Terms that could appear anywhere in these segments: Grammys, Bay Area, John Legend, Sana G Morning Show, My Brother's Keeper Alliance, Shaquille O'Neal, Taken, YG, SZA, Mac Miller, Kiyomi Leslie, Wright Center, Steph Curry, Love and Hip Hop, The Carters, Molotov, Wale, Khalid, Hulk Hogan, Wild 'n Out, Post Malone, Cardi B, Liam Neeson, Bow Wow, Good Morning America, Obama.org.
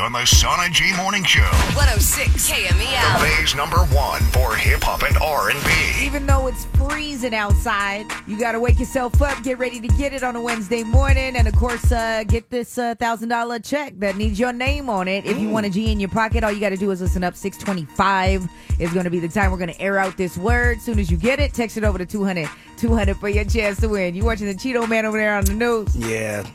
On the Sana G Morning Show. 106 KMEL. The Bay's number one for hip-hop and R&B. Even though it's freezing outside, you got to wake yourself up, get ready to get it on a Wednesday morning, and of course, get this $1,000 check that needs your name on it. If you want a G in your pocket, all you got to do is listen up. 625 is going to be the time we're going to air out this word. As soon as you get it, text it over to 200 for your chance to win. You watching the Cheeto Man over there on the news? Yeah.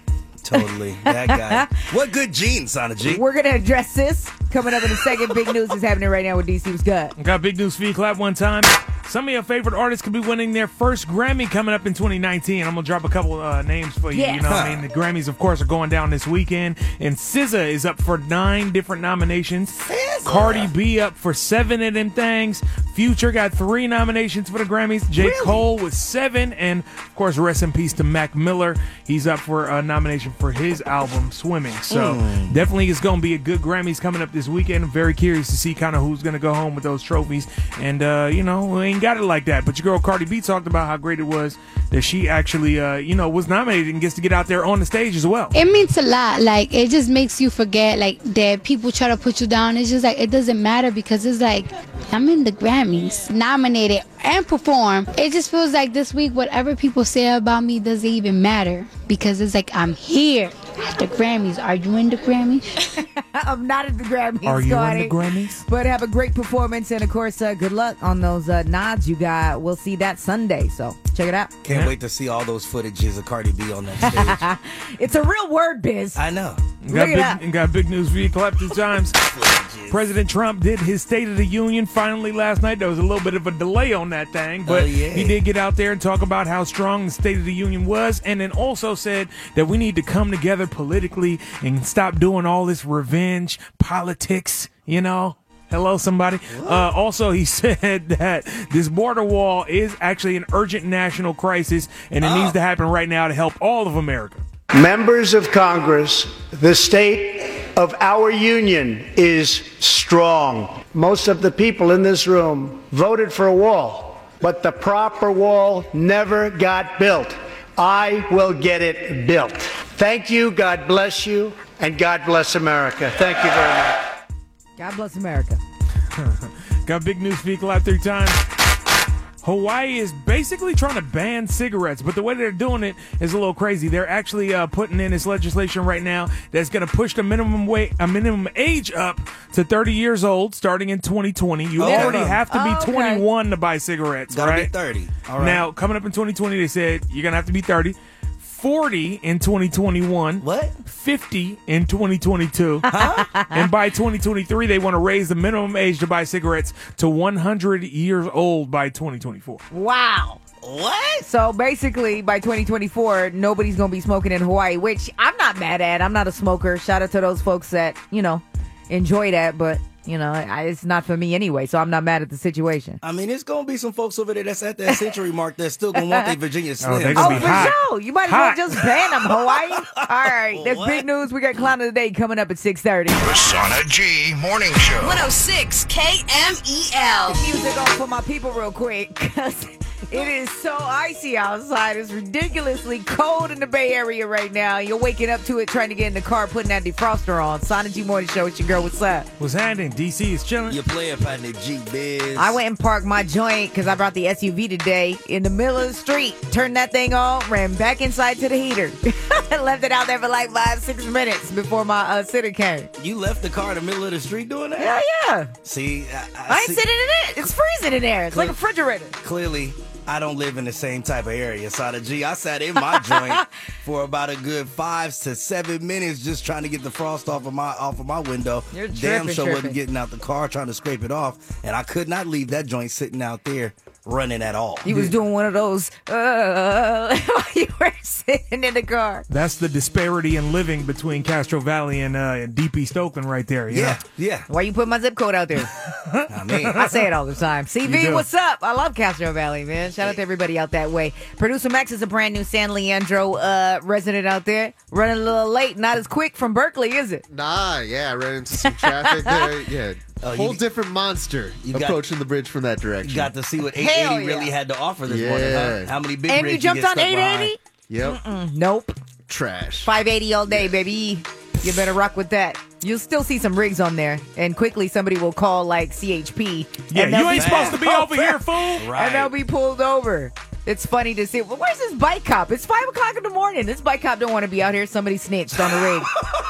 Totally. That guy. What good genes, Sana G? We're going to address this. Coming up in a second, big news is happening right now with DC. What's good? Got big news for you. Clap one time. Some of your favorite artists could be winning their first Grammy coming up in 2019. I'm going to drop a couple names for you. Yes. You know what I mean? The Grammys, of course, are going down this weekend. And SZA is up for 9 different nominations. SZA. Cardi B up for 7 of them things. Future got 3 nominations for the Grammys. J. Cole with 7. And, of course, rest in peace to Mac Miller. He's up for a nomination for his album, Swimming. So definitely it's going to be a good Grammys coming up this weekend. I'm very curious to see kind of who's going to go home with those trophies. And, you know, we ain't got it like that. But your girl Cardi B talked about how great it was that she actually, you know, was nominated and gets to get out there on the stage as well. It means a lot. Like, it just makes you forget, like, that people try to put you down. It's just like, it doesn't matter because it's like, I'm in the Grammys, nominated and perform. It just feels like this week, whatever people say about me doesn't even matter because it's like, I'm here at the Grammys. Are you in the Grammys? I'm not at the Grammys. Are you in the Grammys? But have a great performance, and of course, good luck on those nods you got. We'll see that Sunday, so check it out. Can't wait to see all those footages of Cardi B on that stage. It's a real word, Biz. I know. Got big news for you. Clap two times. President Trump did his State of the Union finally last night. There was a little bit of a delay on that thing, but he did get out there and talk about how strong the State of the Union was, and then also said that we need to come together politically and stop doing all this revenge politics, you know. Hello, somebody. Also, he said that this border wall is actually an urgent national crisis, and it needs to happen right now to help all of America. Members of Congress, the state of our union is strong. Most of the people in this room voted for a wall, but the proper wall never got built. I will get it built. Thank you. God bless you. And God bless America. Thank you very much. God bless America. Got big news for you. Clap 3 times. Hawaii is basically trying to ban cigarettes, but the way they're doing it is a little crazy. They're actually putting in this legislation right now that's going to push the minimum age up to 30 years old starting in 2020. You already have to be 21 to buy cigarettes, right? Gotta be 30. All right. Now, coming up in 2020, they said you're going to have to be 30. 40 in 2021. What? 50 in 2022. Huh? And by 2023, they want to raise the minimum age to buy cigarettes to 100 years old by 2024. Wow. What? So basically, by 2024, nobody's going to be smoking in Hawaii, which I'm not mad at. I'm not a smoker. Shout out to those folks that, you know, enjoy that, but... You know, it's not for me anyway, so I'm not mad at the situation. I mean, it's going to be some folks over there that's at that century mark that's still going to want their Virginia Slims. Oh, for sure. You might as well just ban them, Hawaii. All right, that's big news. We got Clown of the Day coming up at 6:30. The Sana G Morning Show. 106 KMEL. The music on for my people real quick, because it is so icy outside. It's ridiculously cold in the Bay Area right now. You're waking up to it, trying to get in the car, putting that defroster on. Sana G Morning Show. It's your girl. What's up? What's happening? DC is chilling. Your player partner, G Biz. I went and parked my joint because I brought the SUV today in the middle of the street. Turned that thing on, ran back inside to the heater. Left it out there for like 5-6 minutes before my sitter came. You left the car in the middle of the street doing that? Yeah. See, I ain't sitting in it. It's freezing in there. It's like a refrigerator. Clearly, I don't live in the same type of area, Sana G. I sat in my joint for about a good 5 to 7 minutes just trying to get the frost off of my window. You're tripping. Damn sure wasn't getting out the car trying to scrape it off, and I could not leave that joint sitting out there running at all. You was doing one of those while you were sitting in the car. That's the disparity in living between Castro Valley and Deep East Oakland right there. Yeah. Why you put my zip code out there? I mean, I say it all the time. CV, what's up? I love Castro Valley, man. Shout out to everybody out that way. Producer Max is a brand new San Leandro resident out there. Running a little late, not as quick from Berkeley, is it? Nah, yeah, I ran into some traffic there. Yeah. Whole different monster approaching the bridge from that direction. You got to see what 880 really had to offer this morning. How many big rigs you jumped on 880? Yep. Nope. Trash. 580 all day, baby. You better rock with that. You'll still see some rigs on there. And quickly somebody will call like CHP. Yeah, you ain't supposed to be over here, fool. Right. And they'll be pulled over. It's funny to see. Well, where's this bike cop? It's 5 o'clock in the morning. This bike cop don't want to be out here. Somebody snitched on the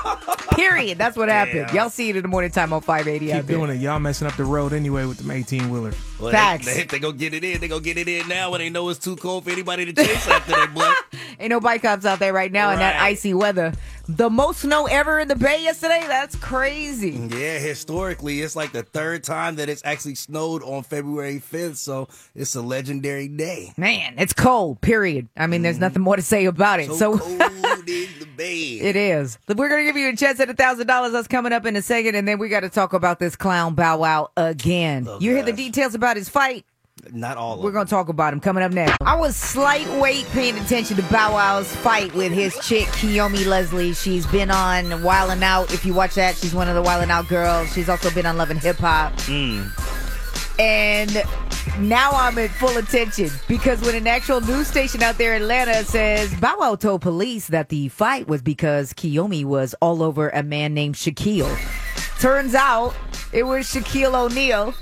rig. Period. That's what happened. Y'all see it in the morning time on 580 out there. Keep doing it. Y'all messing up the road anyway with them 18-wheelers. Well, facts. They go get it in. They go get it in now when they know it's too cold for anybody to chase after that blood. Ain't no bike cops out there right now in that icy weather. The most snow ever in the Bay yesterday? That's crazy. Yeah, historically, it's like the third time that it's actually snowed on February 5th, so it's a legendary day. Man, it's cold, period. I mean, there's nothing more to say about it. So cold in the Bay. It is. We're going to give you a chance at $1,000. That's coming up in a second, and then we got to talk about this clown Bow Wow again. Oh, you hear the details about his fight? Not all of them. We're going to talk about him coming up next. I was slight weight paying attention to Bow Wow's fight with his chick, Kiyomi Leslie. She's been on Wild 'n Out. If you watch that, she's one of the Wild 'n Out girls. She's also been on Love and Hip Hop. And now I'm at full attention because when an actual news station out there in Atlanta says Bow Wow told police that the fight was because Kiyomi was all over a man named Shaquille. Turns out it was Shaquille O'Neal.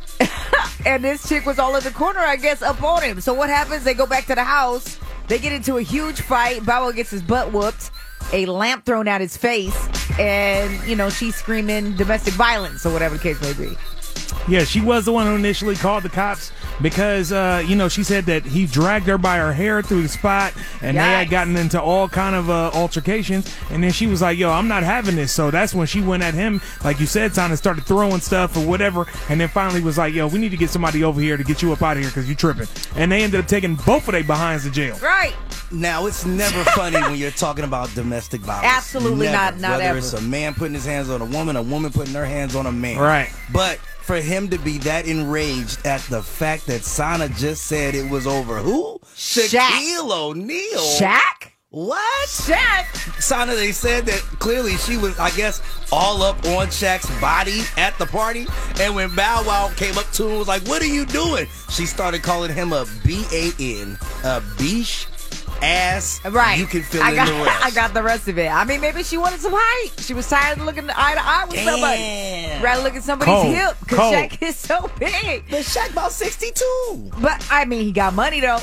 And this chick was all in the corner, I guess, up on him. So what happens? They go back to the house. They get into a huge fight. Bow Wow gets his butt whooped. A lamp thrown at his face. And, you know, she's screaming domestic violence or whatever the case may be. Yeah, she was the one who initially called the cops because, you know, she said that he dragged her by her hair through the spot and they had gotten into all kind of altercations. And then she was like, yo, I'm not having this. So that's when she went at him, like you said, Sana, started throwing stuff or whatever. And then finally was like, yo, we need to get somebody over here to get you up out of here because you're tripping. And they ended up taking both of their behinds to jail. Right. Now, it's never funny when you're talking about domestic violence. Absolutely never. Not whether ever. It's a man putting his hands on a woman putting her hands on a man. Right. But for him to be that enraged at the fact that Sana just said it was over who? Shaquille O'Neal. Shaq? What? Shaq? Sana, they said that clearly she was, I guess, all up on Shaq's body at the party. And when Bow Wow came up to him and was like, what are you doing? She started calling him a B-A-N, a beesh. Ass, right? You can fill in the rest. I got the rest of it. I mean, maybe she wanted some height. She was tired of looking eye to eye with somebody. Rather look at somebody's hip because Shaq is so big. But Shaq about 62. But I mean, he got money though.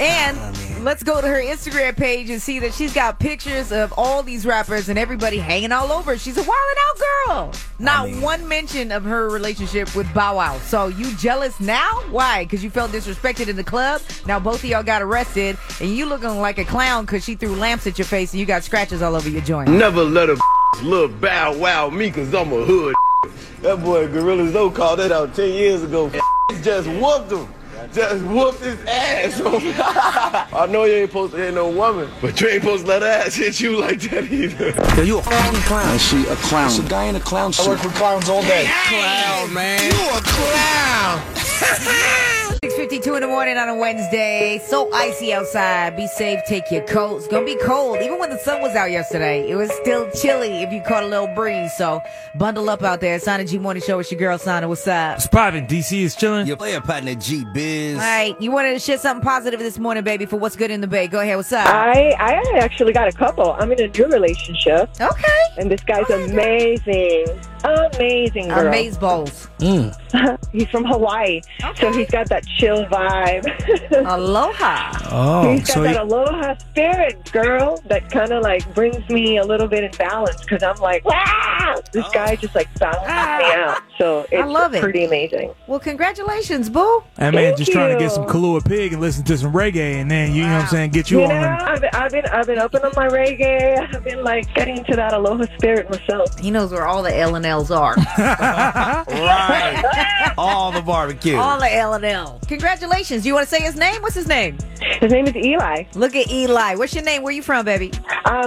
And let's go to her Instagram page and see that she's got pictures of all these rappers and everybody hanging all over. She's a Wild 'n Out girl. Not one mention of her relationship with Bow Wow. So you jealous now? Why? Because you felt disrespected in the club? Now both of y'all got arrested and you looking like a clown because she threw lamps at your face and you got scratches all over your joint. Never let a little Bow Wow me because I'm a hood. That boy Gorilla Zoe called that out 10 years ago. Just whooped him. Just whooped his ass. I know you ain't supposed to hit no woman, but you ain't supposed to let her ass hit you like that either. Yo, you a fucking clown. She a clown. She's a guy in a clown suit. I work with clowns all day. Clown, man. You a clown. 6:52 in the morning on a Wednesday. So icy outside. Be safe. Take your coats. It's going to be cold. Even when the sun was out yesterday, it was still chilly if you caught a little breeze. So bundle up out there. Sana G Morning Show. It's your girl, Sana. What's up? It's poppin'. DC is chilling. Your player partner, G Biz. All right. You wanted to share something positive this morning, baby, for what's good in the Bay. Go ahead. What's up? I actually got a couple. I'm in a new relationship. Okay. And this guy's amazing. Amazing girl. Amazeballs. He's from Hawaii. Okay. So he's got that chill vibe. Aloha. Oh, he's got that aloha spirit, girl, that kind of like brings me a little bit in balance because I'm like, wow, this guy just like balances me out. So it's pretty amazing. Well, congratulations, boo. That man just trying to get some Kahlua Pig and listen to some reggae and then, you know what I'm saying, get you on them. I've been open on my reggae. I've been like getting into that aloha spirit myself. He knows where all the L and L L's are. Right. All the barbecue. All the L&L. Congratulations. You want to say his name? What's his name? His name is Eli. Look at Eli. What's your name? Where you from, baby?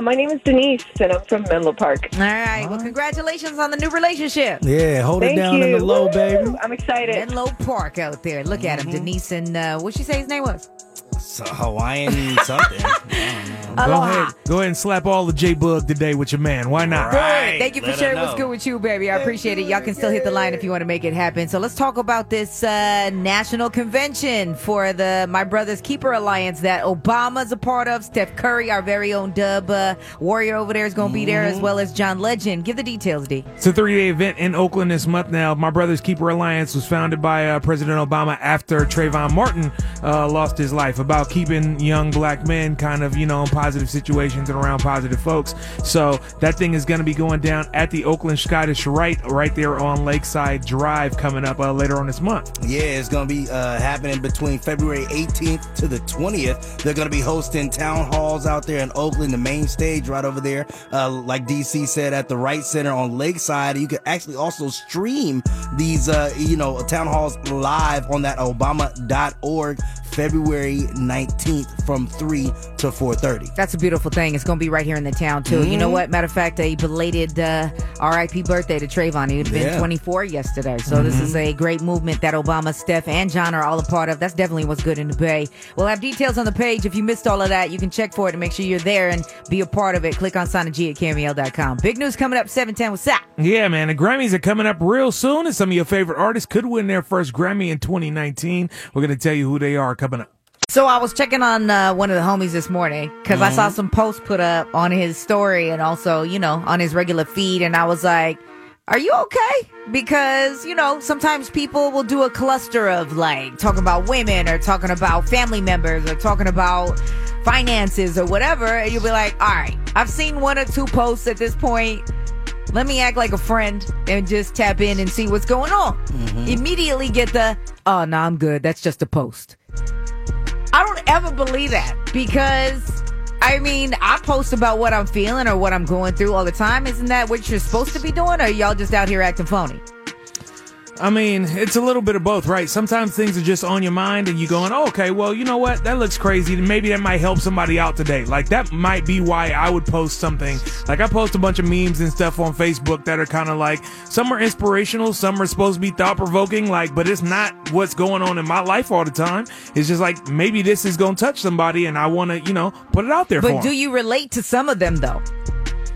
My name is Denise, and I'm from Menlo Park. All right. Well, congratulations on the new relationship. Yeah, hold it down in the low, baby. I'm excited. Menlo Park out there. Look at him, Denise. And what'd she say his name was? Hawaiian something. Aloha. Go ahead and slap all the J-Bug today with your man. Why not? Right. Thank you for sharing what's good with you, baby. I appreciate it. Y'all can still hit the line if you want to make it happen. So let's talk about this national convention for the My Brother's Keeper Alliance that Obama's a part of. Steph Curry, our very own Dub Warrior over there, is going to be there, as well as John Legend. Give the details, D. It's a 3-day event in Oakland this month now. My Brother's Keeper Alliance was founded by President Obama after Trayvon Martin lost his life, about keeping young black men kind of, you know, in positive situations and around positive folks. So that thing is going to be going down at the Oakland Scottish Rite right there on Lakeside Drive coming up later on this month. Yeah, it's going to be happening between February 18th to the 20th. They're going to be hosting town halls out there in Oakland, the main stage right over there. Like DC said, at the Wright Center on Lakeside. You can actually also stream these, town halls live on that Obama.org. February 19th from 3 to 4:30. That's a beautiful thing. It's going to be right here in the town, too. You know what? Matter of fact, a belated R.I.P. birthday to Trayvon. He would have been 24 yesterday. So this is a great movement that Obama, Steph, and John are all a part of. That's definitely what's good in the Bay. We'll have details on the page. If you missed all of that, you can check for it and make sure you're there and be a part of it. Click on Sana G at KMEL.com. Big news coming up, 7:10. What's up? Yeah, man. The Grammys are coming up real soon, and some of your favorite artists could win their first Grammy in 2019. We're going to tell you who they are coming up. So I was checking on one of the homies this morning because I saw some posts put up on his story and also, you know, on his regular feed. And I was like, are you okay? Because, you know, sometimes people will do a cluster of like talking about women or talking about family members or talking about finances or whatever. And you'll be like, all right, I've seen one or two posts at this point. Let me act like a friend and just tap in and see what's going on. Immediately get the, oh, no, I'm good. That's just a post. I don't ever believe that because, I mean, I post about what I'm feeling or what I'm going through all the time. Isn't that what you're supposed to be doing, or are y'all just out here acting phony? I mean, it's a little bit of both, right? Sometimes things are just on your mind and you're going, oh, okay, well, you know what? That looks crazy. Maybe that might help somebody out today. Like, that might be why I would post something. Like, I post a bunch of memes and stuff on Facebook that are kind of like, some are inspirational, some are supposed to be thought-provoking, like, but it's not what's going on in my life all the time. It's just like, maybe this is going to touch somebody and I want to, you know, put it out there for them. But do you relate to some of them, though?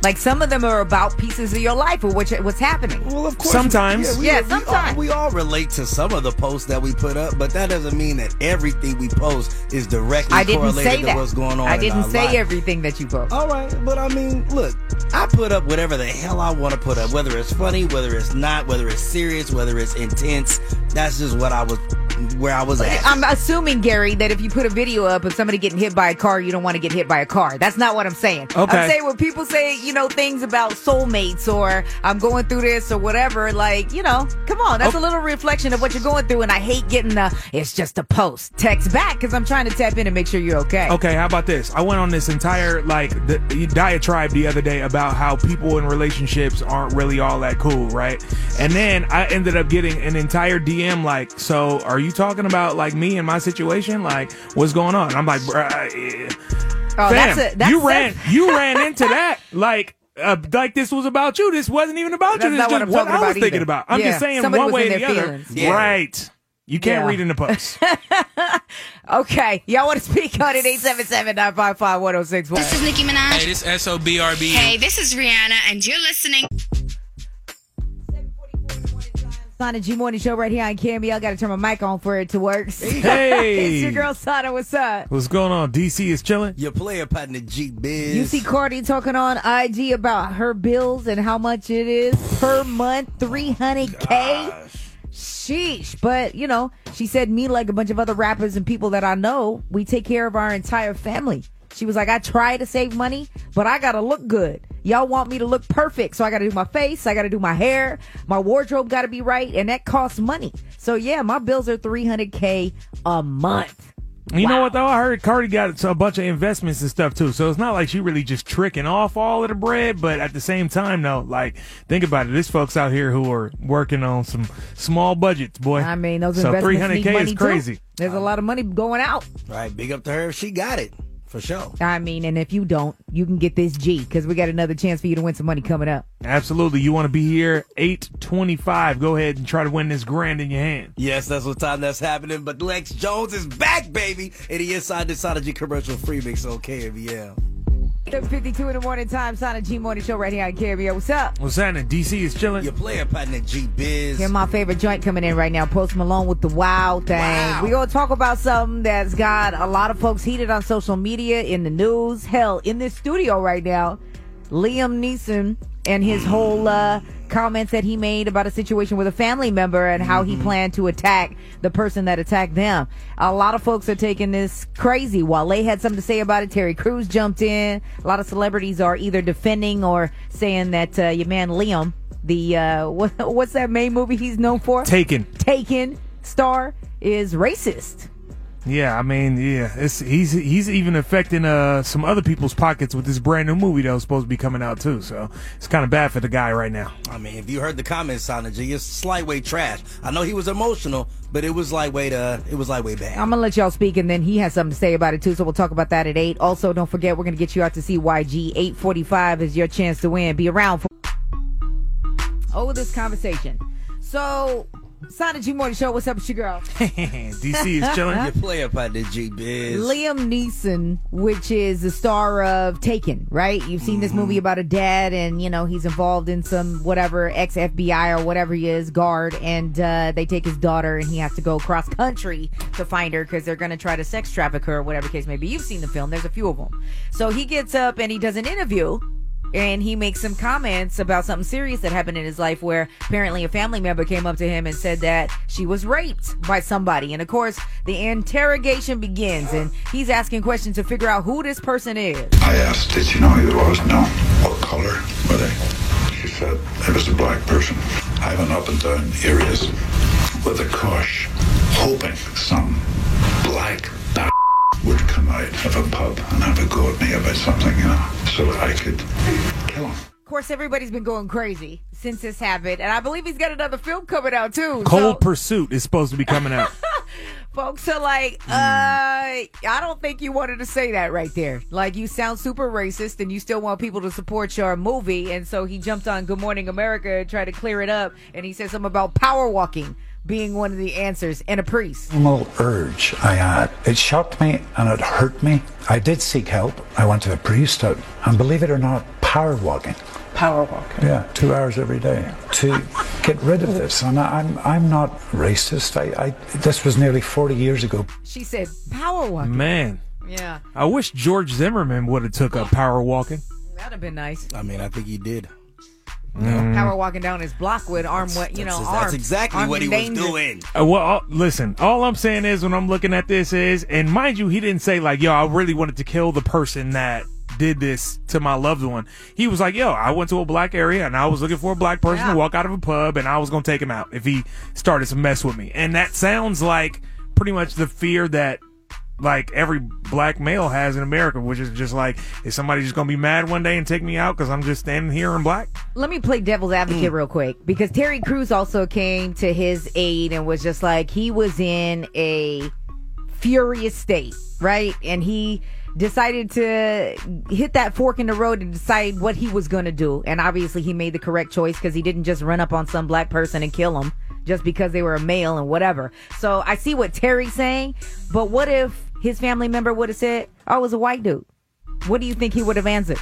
Like, some of them are about pieces of your life or what's happening. Well, of course. Sometimes. Sometimes. We all relate to some of the posts that we put up, but that doesn't mean that everything we post is directly correlated to what's going on in our life. I didn't say everything that you post. All right. But, I mean, look, I put up whatever the hell I want to put up, whether it's funny, whether it's not, whether it's serious, whether it's intense. That's just what I was... where I was at. I'm assuming, Gary, that if you put a video up of somebody getting hit by a car, you don't want to get hit by a car. That's not what I'm saying. Okay. I'm saying when people say, you know, things about soulmates or I'm going through this or whatever, like, you know, come on. That's a little reflection of what you're going through, and I hate getting it's just a post. Text back because I'm trying to tap in and make sure you're okay. Okay, how about this? I went on this entire, like, the diatribe the other day about how people in relationships aren't really all that cool, right? And then I ended up getting an entire DM like, so are you talking about like me and my situation, like what's going on? And I'm like, you ran into that like this was about you. This wasn't even about you. This is just what I was thinking about. I'm just saying one way or the other, right? You can't read in the post. Okay. Y'all want to speak on it? 877-955-1061. This is Nicki Minaj. Hey, this is SOBRB. Hey, this is Rihanna, and you're listening. Sana G Morning Show right here on KMEL. I got to turn my mic on for it to work. Hey. It's your girl, Sana. What's up? What's going on? DC is chilling. Your player partner, G-Biz. You see Cardi talking on IG about her bills and how much it is per month, $300K. Sheesh. But, you know, she said, me, like a bunch of other rappers and people that I know, we take care of our entire family. She was like, I try to save money, but I got to look good. Y'all want me to look perfect, so I got to do my face, I got to do my hair, my wardrobe got to be right, and that costs money. So, yeah, my bills are $300K a month. You know what, though? I heard Cardi got a bunch of investments and stuff, too. So it's not like she really just tricking off all of the bread. But at the same time, though, like, think about it. There's folks out here who are working on some small budgets, boy. I mean, those investments need money, too. So $300K is crazy. There's a lot of money going out. Right. Big up to her if she got it. For sure. I mean, and if you don't, you can get this G, because we got another chance for you to win some money coming up. Absolutely. You want to be here 8:25. Go ahead and try to win this grand in your hand. Yes, that's what time that's happening. But Lex Jones is back, baby, and he inside the Sana G commercial free mix on KMEL. 6:52 in the morning time, Sana G Morning Show right here on KMEL. What's up? What's happening? DC is chilling. Your player partner, G Biz. Here's my favorite joint coming in right now, Post Malone with the Wow thing. Wow. We're going to talk about something that's got a lot of folks heated on social media, in the news. Hell, in this studio right now, Liam Neeson and his whole comments that he made about a situation with a family member and how he planned to attack the person that attacked them. A lot of folks are taking this crazy. Wale had something to say about it. Terry Crews jumped in. A lot of celebrities are either defending or saying that your man Liam, the what's that main movie he's known for? Taken star is racist. Yeah, I mean, yeah, he's even affecting some other people's pockets with this brand new movie that was supposed to be coming out too. So it's kind of bad for the guy right now. I mean, if you heard the comments, Sana G, it's lightweight trash. I know he was emotional, but it was lightweight. It was lightweight bad. I'm gonna let y'all speak, and then he has something to say about it too. So we'll talk about that at 8. Also, don't forget we're gonna get you out to see YG. 8:45 is your chance to win. Be around for this conversation. So. Sana G Morning Show, what's up with your girl? DC is chilling. Your player partner, G Biz. Liam Neeson, which is the star of Taken, right? You've seen this movie about a dad, and, you know, he's involved in some whatever, ex-FBI or whatever he is, guard, and they take his daughter, and he has to go cross-country to find her because they're going to try to sex traffic her or whatever case may be. You've seen the film. There's a few of them. So he gets up, and he does an interview. And he makes some comments about something serious that happened in his life where apparently a family member came up to him and said that she was raped by somebody. And, of course, the interrogation begins, and he's asking questions to figure out who this person is. I asked, did you know who it was? No. What color were they? She said it was a black person. I went up and down areas with a cosh, hoping some black would come out of a pub and have a go at me about something, you know, so that I could kill him. Of course, everybody's been going crazy since this happened, and I believe he's got another film coming out, too. Cold Pursuit is supposed to be coming out. Folks are like, I don't think you wanted to say that right there. Like, you sound super racist, and you still want people to support your movie, and so he jumped on Good Morning America and tried to clear it up, and he said something about power walking being one of the answers, and a priest. Primal urge I had. It shocked me and it hurt me. I did seek help. I went to a priest, and believe it or not, power walking. Power walking. Yeah, 2 hours every day to get rid of this. And I'm not racist. This was nearly 40 years ago. She said power walking. Man. Yeah. I wish George Zimmerman would have took up power walking. That'd have been nice. I mean, I think he did. Power walking down his block with arm, that's exactly what he was doing. Listen, all I'm saying is when I'm looking at this is, and mind you, he didn't say like, yo, I really wanted to kill the person that did this to my loved one. He was like, yo, I went to a black area and I was looking for a black person to walk out of a pub, and I was going to take him out if he started to mess with me. And that sounds like pretty much the fear that like every black male has in America, which is just like, is somebody just going to be mad one day and take me out because I'm just standing here in black? Let me play devil's advocate real quick, because Terry Crews also came to his aid and was just like, he was in a furious state, right? And he decided to hit that fork in the road and decide what he was going to do. And obviously he made the correct choice, because he didn't just run up on some black person and kill him just because they were a male and whatever. So I see what Terry's saying, but what if his family member would have said, oh, it was a white dude? What do you think he would have answered?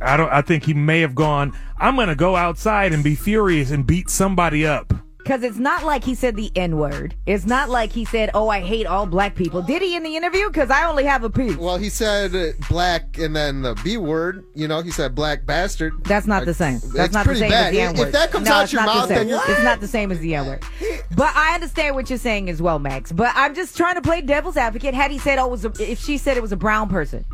I think he may have gone, I'm going to go outside and be furious and beat somebody up. Because it's not like he said the N-word. It's not like he said, oh, I hate all black people. Did he in the interview? Because I only have a P. Well, he said black and then the B-word. You know, he said black bastard. That's not the same. That's not the same as the N-word. If that comes out your mouth, then you're... It's not the same as the N-word. But I understand what you're saying as well, Max. But I'm just trying to play devil's advocate. Had he said, if she said it was a brown person,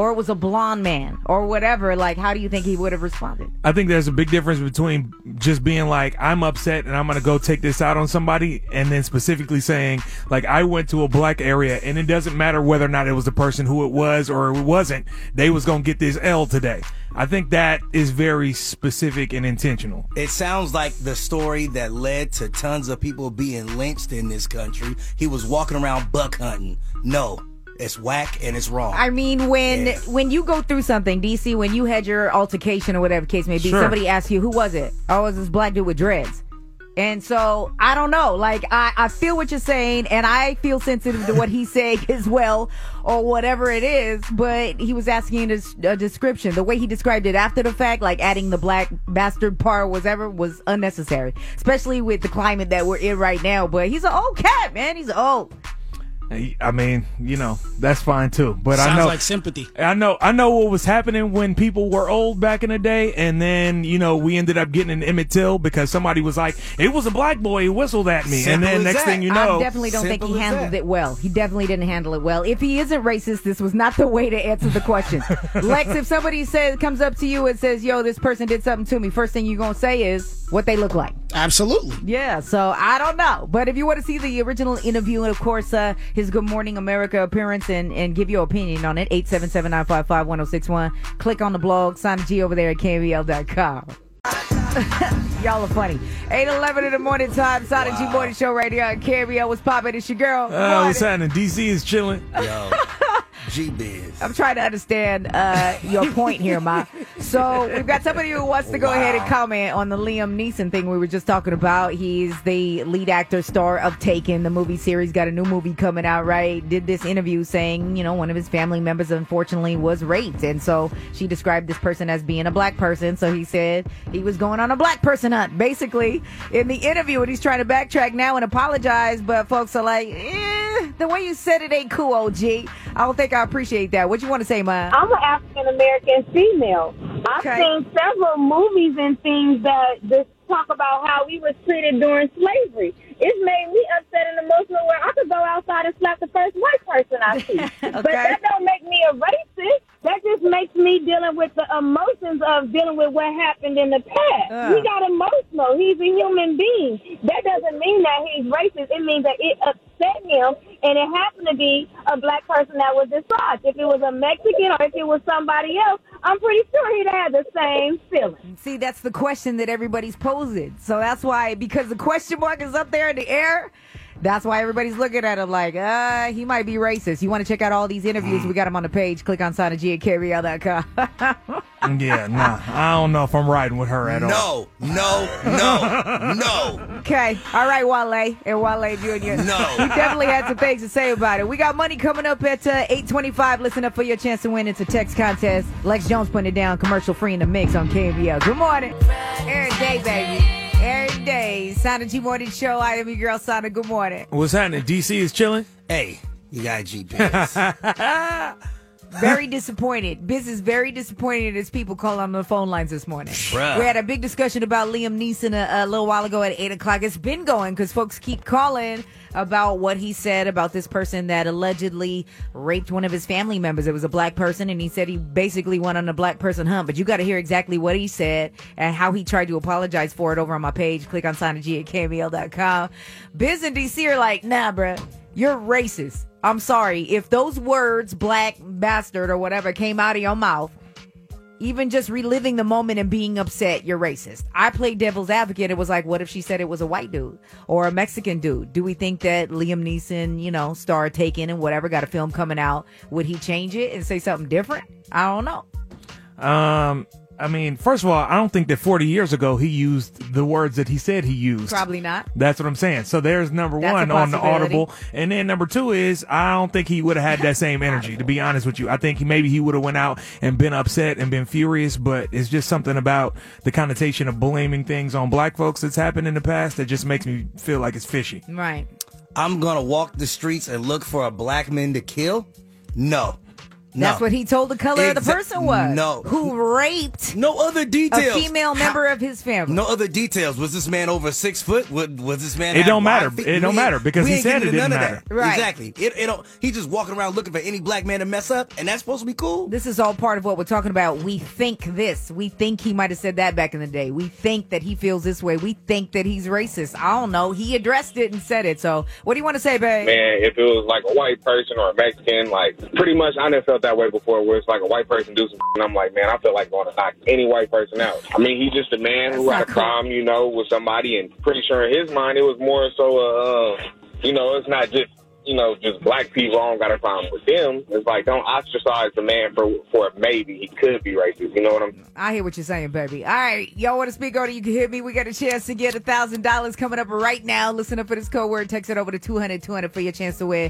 or it was a blonde man or whatever, like, how do you think he would have responded? I think there's a big difference between just being like, I'm upset and I'm going to go take this out on somebody, and then specifically saying, like, I went to a black area, and it doesn't matter whether or not it was the person who it was or it wasn't, they was going to get this L today. I think that is very specific and intentional. It sounds like the story that led to tons of people being lynched in this country. He was walking around buck hunting. No. It's whack and it's wrong. I mean, when you go through something, DC, when you had your altercation or whatever the case may be, somebody asks you, who was it? Oh, it was this black dude with dreads. And so, I don't know. Like, I feel what you're saying, and I feel sensitive to what he's saying as well, or whatever it is, but he was asking a description. The way he described it after the fact, like adding the black bastard part, whatever, was unnecessary, especially with the climate that we're in right now. But he's an old cat, man. He's old. I mean, you know, that's fine too. But sounds, I know, like sympathy. I know what was happening when people were old back in the day, and then, you know, we ended up getting an Emmett Till because somebody was like, "It was a black boy who whistled at me," and then next thing you know, I definitely don't think he handled it well. He definitely didn't handle it well. If he isn't racist, this was not the way to answer the question. Lex, if somebody comes up to you and says, "Yo, this person did something to me," first thing you're gonna say is what they look like. Absolutely. Yeah. So I don't know, but if you want to see the original interview and, of course, his Good Morning America appearance and give your opinion on it, 877-955-1061. Click on the blog, Sana G over there at KMEL.com. Y'all are funfunny. 8:11 in the morning time, Sana G Morning Show right here on KMEL. What's poppin'? It's your girl. What's happening? DC is chilling. Yo. G-Biz. I'm trying to understand your point here, Ma. So we've got somebody who wants to go ahead and comment on the Liam Neeson thing we were just talking about. He's the lead actor, star of Taken, the movie series. Got a new movie coming out, right? Did this interview saying, you know, one of his family members, unfortunately, was raped. And so she described this person as being a black person. So he said he was going on a black person hunt, basically, in the interview. And he's trying to backtrack now and apologize. But folks are like, the way you said it ain't cool, OG. I don't think I appreciate that. What you want to say, Ma? I'm an African-American female. Okay. I've seen several movies and things that just talk about how we were treated during slavery. It's made me upset and emotional where I could go outside and slap the first white person I see. Okay. But that don't make me a racist. That just makes me dealing with the emotions of dealing with what happened in the past. He got emotional. He's a human being. That doesn't mean that he's racist. It means that it upset him, and it happened to be a black person that was dislodged. If it was a Mexican or if it was somebody else, I'm pretty sure he'd have the same feeling. See, that's the question that everybody's posing. So that's why, because the question mark is up there in the air, that's why everybody's looking at him like, he might be racist. You want to check out all these interviews? We got him on the page. Click on Sana G at KRL.com. Yeah, nah. I don't know if I'm riding with her at all. No. Okay. All right, Wale and Wale Jr. No. We definitely had some things to say about it. We got money coming up at 8:25. Listen up for your chance to win. It's a text contest. Lex Jones putting it down. Commercial free in the mix on KMEL. Good morning. Every day, baby. Every day, Sana G Morning Show. I am your girl, Sana. Good morning. What's happening? DC is chilling? Hey, you got G-Biz. Very disappointed. Biz is very disappointed as people call on the phone lines this morning. Bruh. We had a big discussion about Liam Neeson a little while ago at 8 o'clock. It's been going because folks keep calling about what he said about this person that allegedly raped one of his family members. It was a black person, and he said he basically went on a black person hunt. But you got to hear exactly what he said and how he tried to apologize for it over on my page. Click on Sana G at KMEL.com. Biz and DC are like, nah, bruh, you're racist. I'm sorry. If those words, black bastard or whatever, came out of your mouth, even just reliving the moment and being upset, you're racist. I played devil's advocate. It was like, what if she said it was a white dude or a Mexican dude? Do we think that Liam Neeson, you know, star Taken and whatever, got a film coming out, would he change it and say something different? I don't know. I mean, first of all, I don't think that 40 years ago he used the words that he said he used. Probably not. That's what I'm saying. So there's number one on the audible. And then number two is I don't think he would have had that same energy, to be honest with you. I think maybe he would have went out and been upset and been furious, but it's just something about the connotation of blaming things on black folks that's happened in the past that just makes me feel like it's fishy. Right. I'm going to walk the streets and look for a black man to kill? No. That's what he told the color of the person was. No. Who raped. No other details. A female member of his family. No other details. Was this man over 6 foot? Was this man? It don't matter. It don't matter because he said it didn't matter. Right. Exactly. It don't. He just walking around looking for any black man to mess up, and that's supposed to be cool. This is all part of what we're talking about. We think this. We think he might have said that back in the day. We think that he feels this way. We think that he's racist. I don't know. He addressed it and said it. So what do you want to say, babe? Man, if it was like a white person or a Mexican, like pretty much, I never felt that way before where it's like a white person do some and I'm like, man, I feel like going to knock any white person out. I mean, he's just a man who had a crime, you know, with somebody, and pretty sure in his mind it was more so, you know, it's not just, you know, just black people. I don't got a problem with them. It's like, don't ostracize the man for maybe he could be racist. You know what I'm saying? I hear what you're saying, baby. All right. Y'all want to speak on it? You can hit me. We got a chance to get $1,000 coming up right now. Listen up for this code word. Text it over to 200-200 for your chance to win.